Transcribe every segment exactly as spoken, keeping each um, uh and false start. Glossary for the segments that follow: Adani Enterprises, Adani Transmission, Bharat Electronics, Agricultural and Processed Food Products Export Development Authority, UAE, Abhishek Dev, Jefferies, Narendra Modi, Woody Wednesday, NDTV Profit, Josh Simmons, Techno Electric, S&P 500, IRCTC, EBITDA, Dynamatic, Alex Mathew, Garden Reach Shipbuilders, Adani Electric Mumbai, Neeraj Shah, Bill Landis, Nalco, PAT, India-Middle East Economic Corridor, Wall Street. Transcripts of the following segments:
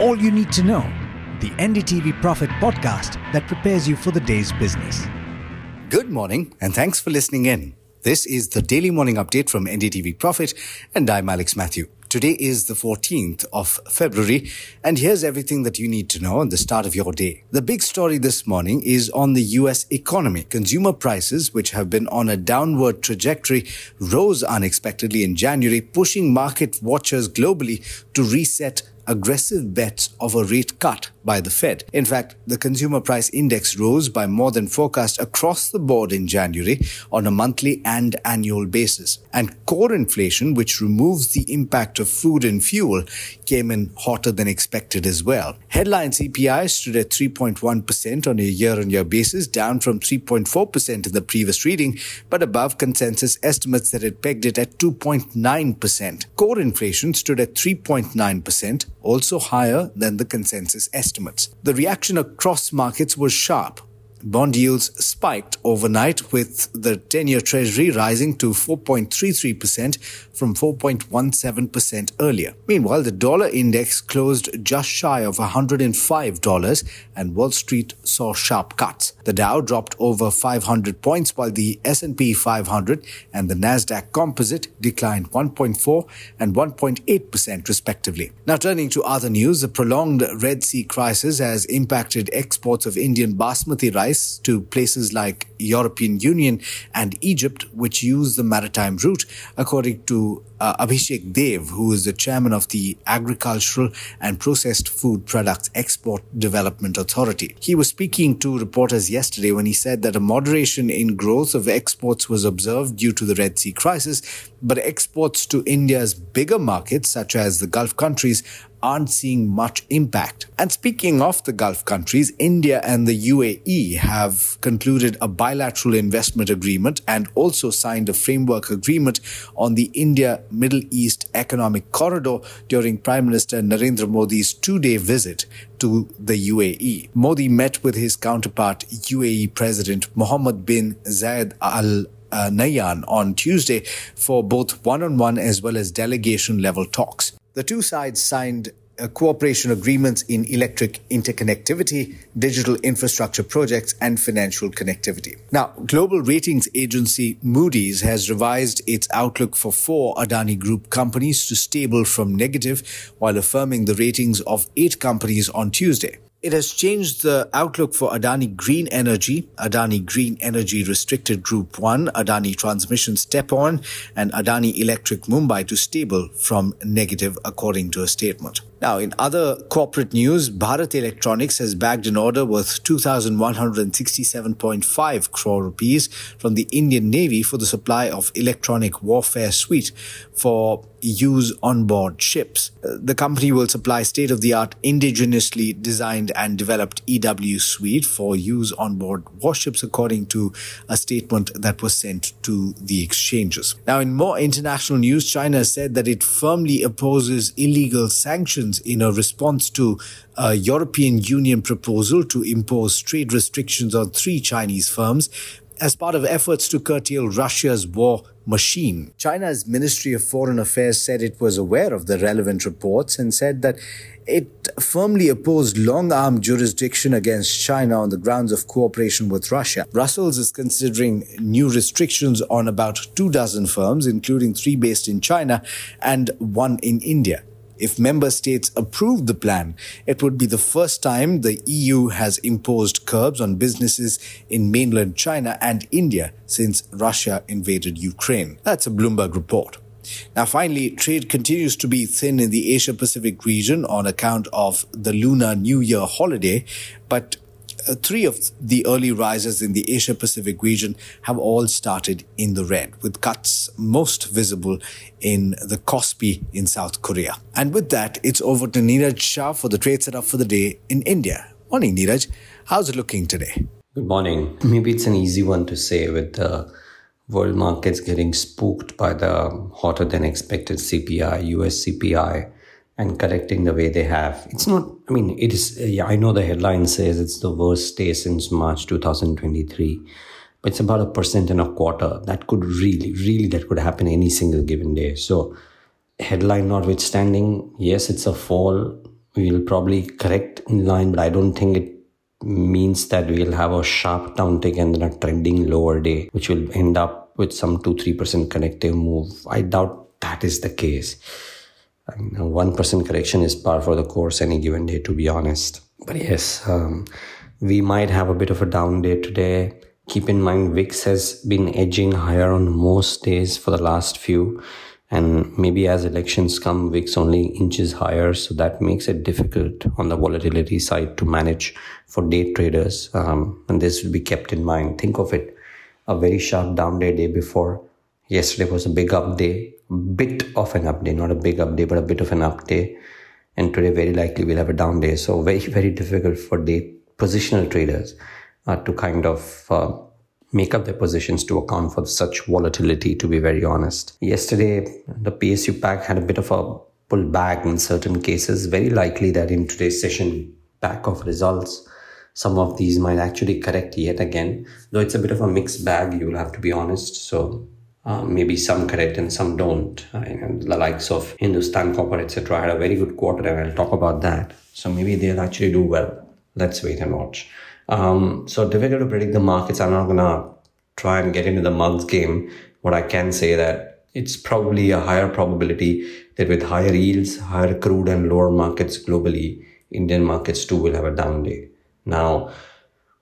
all you need to know, the N D T V Profit podcast that prepares you for the day's business. Good morning and thanks for listening in. This is the daily morning update from N D T V Profit and I'm Alex Mathew. Today is the fourteenth of February and here's everything that you need to know on the start of your day. The big story this morning is on the U S economy. Consumer prices, which have been on a downward trajectory, rose unexpectedly in January, pushing market watchers globally to reset aggressive bets of a rate cut by the Fed. In fact, the consumer price index rose by more than forecast across the board in January on a monthly and annual basis. And core inflation, which removes the impact of food and fuel, came in hotter than expected as well. Headline C P I stood at three point one percent on a year-on-year basis, down from three point four percent in the previous reading, but above consensus estimates that had pegged it at two point nine percent. Core inflation stood at three point nine percent, also higher than the consensus estimates. The reaction across markets was sharp. Bond yields spiked overnight, with the ten-year Treasury rising to four point three three percent from four point one seven percent earlier. Meanwhile, the dollar index closed just shy of one hundred five dollars and Wall Street saw sharp cuts. The Dow dropped over five hundred points, while the S and P five hundred and the Nasdaq composite declined one point four percent and one point eight percent respectively. Now turning to other news, the prolonged Red Sea crisis has impacted exports of Indian basmati rice to places like European Union and Egypt, which use the maritime route, according to uh, Abhishek Dev, who is the chairman of the Agricultural and Processed Food Products Export Development Authority. He was speaking to reporters yesterday when he said that a moderation in growth of exports was observed due to the Red Sea crisis, but exports to India's bigger markets, such as the Gulf countries, aren't seeing much impact. And speaking of the Gulf countries, India and the U A E have concluded a bilateral investment agreement and also signed a framework agreement on the India-Middle East Economic Corridor during Prime Minister Narendra Modi's two-day visit to the U A E. Modi met with his counterpart U A E President Mohammed bin Zayed Al Nahyan on Tuesday for both one-on-one as well as delegation-level talks. The two sides signed uh, cooperation agreements in electric interconnectivity, digital infrastructure projects, and financial connectivity. Now, global ratings agency Moody's has revised its outlook for four Adani Group companies to stable from negative, while affirming the ratings of eight companies on Tuesday. It has changed the outlook for Adani Green Energy, Adani Green Energy Restricted Group one, Adani Transmission Step-On, and Adani Electric Mumbai to stable from negative, according to a statement. Now, in other corporate news, Bharat Electronics has bagged an order worth two thousand one hundred sixty-seven point five crore rupees from the Indian Navy for the supply of electronic warfare suite for use on board ships. The company will supply state-of-the-art indigenously designed and developed E W suite for use on board warships, according to a statement that was sent to the exchanges. Now, in more international news, China said that it firmly opposes illegal sanctions in a response to a European Union proposal to impose trade restrictions on three Chinese firms as part of efforts to curtail Russia's war machine. China's Ministry of Foreign Affairs said it was aware of the relevant reports and said that it firmly opposed long-arm jurisdiction against China on the grounds of cooperation with Russia. Brussels is considering new restrictions on about two dozen firms, including three based in China and one in India. If member states approve the plan, it would be the first time the E U has imposed curbs on businesses in mainland China and India since Russia invaded Ukraine. That's a Bloomberg report. Now, finally, trade continues to be thin in the Asia-Pacific region on account of the Lunar New Year holiday, but three of the early rises in the Asia-Pacific region have all started in the red, with cuts most visible in the Kospi in South Korea. And with that, it's over to Neeraj Shah for the trade setup for the day in India. Morning, Neeraj. How's it looking today? Good morning. Maybe it's an easy one to say with the world markets getting spooked by the hotter-than-expected C P I, U S C P I, and correcting the way they have. It's not, I mean, it is, yeah, I know the headline says it's the worst day since March twenty twenty-three, but it's about a percent and a quarter. That could really, really, that could happen any single given day. So headline notwithstanding, yes, it's a fall. we'll probably correct in line, but I don't think it means that we'll have a sharp downtick and then a trending lower day, which will end up with some two to three percent corrective move. I doubt that is the case. I mean, a one percent correction is par for the course any given day, to be honest. But yes, um, we might have a bit of a down day today. Keep in mind, V I X has been edging higher on most days for the last few. And maybe as elections come, V I X only inches higher. So that makes it difficult on the volatility side to manage for day traders. Um, and this will be kept in mind. Think of it. A very sharp down day day before. Yesterday was a big up day. Bit of an up day. Not a big up day, but a bit of an up day. And today very likely we'll have a down day. So very, very difficult for day positional traders uh, to kind of... Uh, make up their positions to account for such volatility, to be very honest. Yesterday, the P S U pack had a bit of a pullback in certain cases. Very likely that in today's session pack of results, some of these might actually correct yet again. Though it's a bit of a mixed bag, you'll have to be honest. So uh, maybe some correct and some don't. Uh, and the likes of Hindustan Copper, et cetera had a very good quarter, and I'll talk about that. So maybe they'll actually do well. Let's wait and watch. Um, so difficult to predict the markets. I'm not going to try and get into the month game. What I can say that it's probably a higher probability that with higher yields, higher crude and lower markets globally, Indian markets too will have a down day. Now,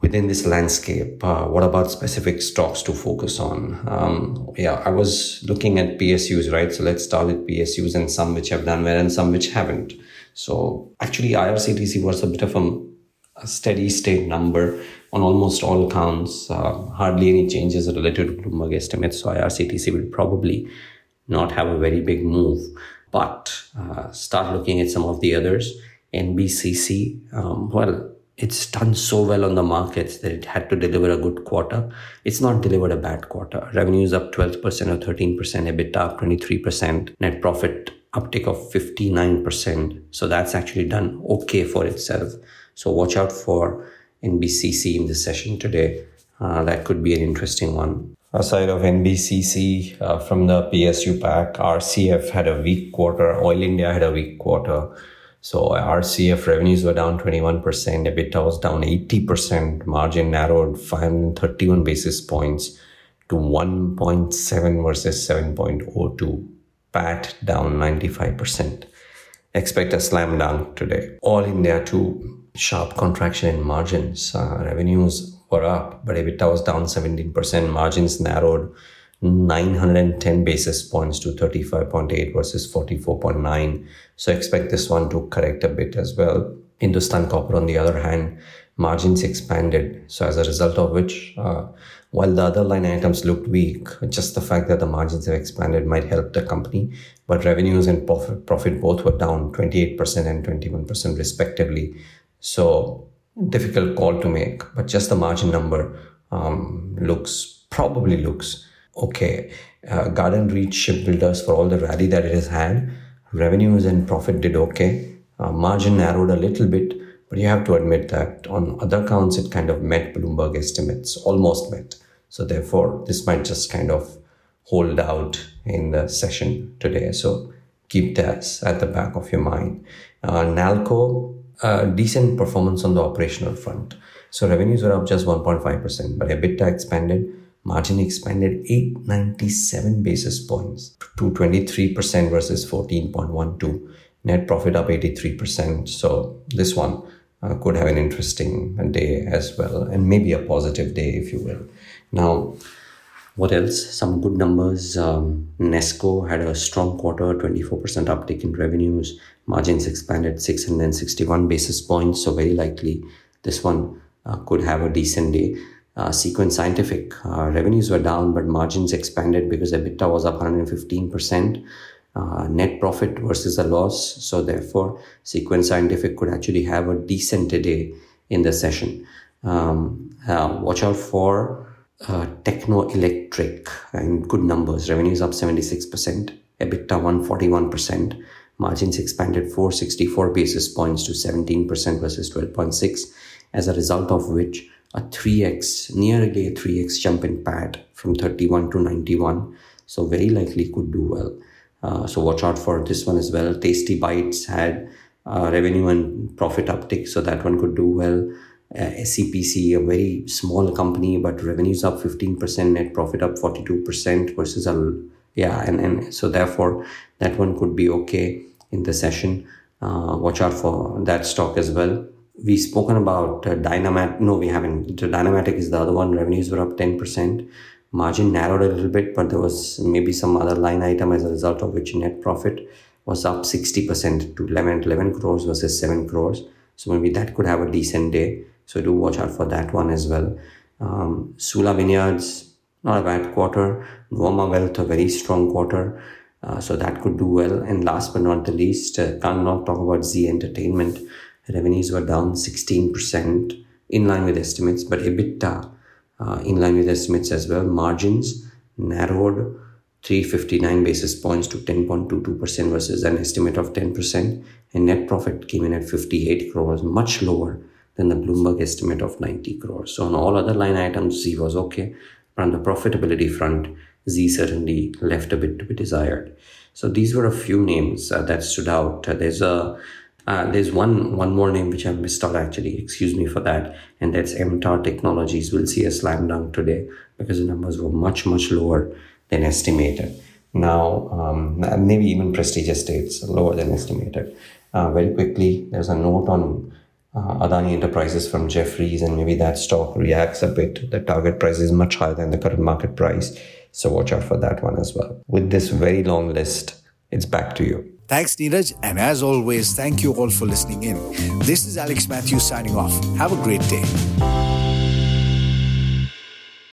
within this landscape, uh, what about specific stocks to focus on? Um, yeah, I was looking at P S Us, right? So let's start with P S Us and some which have done well and some which haven't. So actually I R C T C was a bit of a A steady state number on almost all counts, uh, hardly any changes related to Bloomberg estimates. So I R C T C will probably not have a very big move, but uh, start looking at some of the others. N B C C, um, well, it's done so well on the markets that it had to deliver a good quarter. It's not delivered a bad quarter. Revenues up twelve percent or thirteen percent, EBITDA up twenty-three percent, net profit uptick of fifty-nine percent. So that's actually done okay for itself. So watch out for N B C C in this session today. Uh, that could be an interesting one. Aside of N B C C, uh, from the P S U pack, R C F had a weak quarter. Oil India had a weak quarter. So R C F revenues were down twenty-one percent. EBITDA was down eighty percent. Margin narrowed five hundred thirty-one basis points to one point seven versus seven point oh two. P A T down ninety-five percent. Expect a slam dunk today. All India too. Sharp contraction in margins. Uh, revenues were up, but EBITDA was down seventeen percent. Margins narrowed nine hundred ten basis points to thirty-five point eight versus forty-four point nine. So expect this one to correct a bit as well. Hindustan Copper, on the other hand, margins expanded. So as a result of which, uh, while the other line items looked weak, just the fact that the margins have expanded might help the company. But revenues and profit, profit both were down twenty-eight percent and twenty-one percent respectively. So difficult call to make, but just the margin number um, looks, probably looks okay. Uh, Garden Reach Shipbuilders, for all the rally that it has had, revenues and profit did okay. Uh, margin narrowed a little bit, but you have to admit that on other counts, it kind of met Bloomberg estimates, almost met. So therefore, this might just kind of hold out in the session today. So keep that at the back of your mind. Uh, Nalco, Uh, decent performance on the operational front. So revenues were up just one point five percent, but EBITDA expanded, margin expanded eight hundred ninety-seven basis points to twenty-three percent versus fourteen point one two. Net profit up eighty-three percent. So this one uh, could have an interesting day as well, and maybe a positive day, if you will. Now, what else? Some good numbers. Um, Nesco had a strong quarter, twenty-four percent uptick in revenues. Margins expanded six hundred sixty-one basis points. So very likely this one uh, could have a decent day. Uh, Sequence Scientific, uh, revenues were down, but margins expanded because EBITDA was up one hundred fifteen percent. Uh, net profit versus a loss. So therefore, Sequence Scientific could actually have a decent day in the session. Um, uh, watch out for Uh, Techno Electric, and good numbers. Revenues up seventy-six percent, EBITDA one hundred forty-one percent, margins expanded four hundred sixty-four basis points to seventeen percent versus twelve point six, as a result of which a three x, nearly a three x jump in P A T from thirty-one to ninety-one. So very likely could do well. Uh, so watch out for this one as well. Tasty Bites had uh, revenue and profit uptick, so that one could do well. Uh, S C P C, a very small company, but revenues up fifteen percent, net profit up forty-two percent versus a yeah, and, and so therefore that one could be okay in the session. Uh, watch out for that stock as well. We've spoken about uh, Dynamatic. No, we haven't. Dynamatic is the other one. Revenues were up ten percent. Margin narrowed a little bit, but there was maybe some other line item as a result of which net profit was up sixty percent to eleven, eleven crores versus seven crores. So maybe that could have a decent day. So do watch out for that one as well. Um, Sula Vineyards, not a bad quarter. Norma Wealth, a very strong quarter. Uh, so that could do well. And last but not the least, uh, can't not talk about Z Entertainment. Revenues were down sixteen percent, in line with estimates, but EBITDA uh, in line with estimates as well. Margins narrowed three hundred fifty-nine basis points to ten point two two percent versus an estimate of ten percent. And net profit came in at fifty-eight crores, much lower than the Bloomberg estimate of ninety crores. So on all other line items, Z was okay. But on the profitability front, Z certainly left a bit to be desired. So these were a few names uh, that stood out. Uh, there's a uh, there's one one more name which I've missed out actually. Excuse me for that. And that's M T A R Technologies. We'll see a slam dunk today because the numbers were much, much lower than estimated. Now, um, maybe even Prestige Estates lower than estimated. Uh, very quickly, there's a note on Uh, Adani Enterprises from Jefferies, and maybe that stock reacts a bit. The target price is much higher than the current market price. So watch out for that one as well. With this very long list, it's back to you. Thanks, Neeraj. And as always, thank you all for listening in. This is Alex Mathew signing off. Have a great day.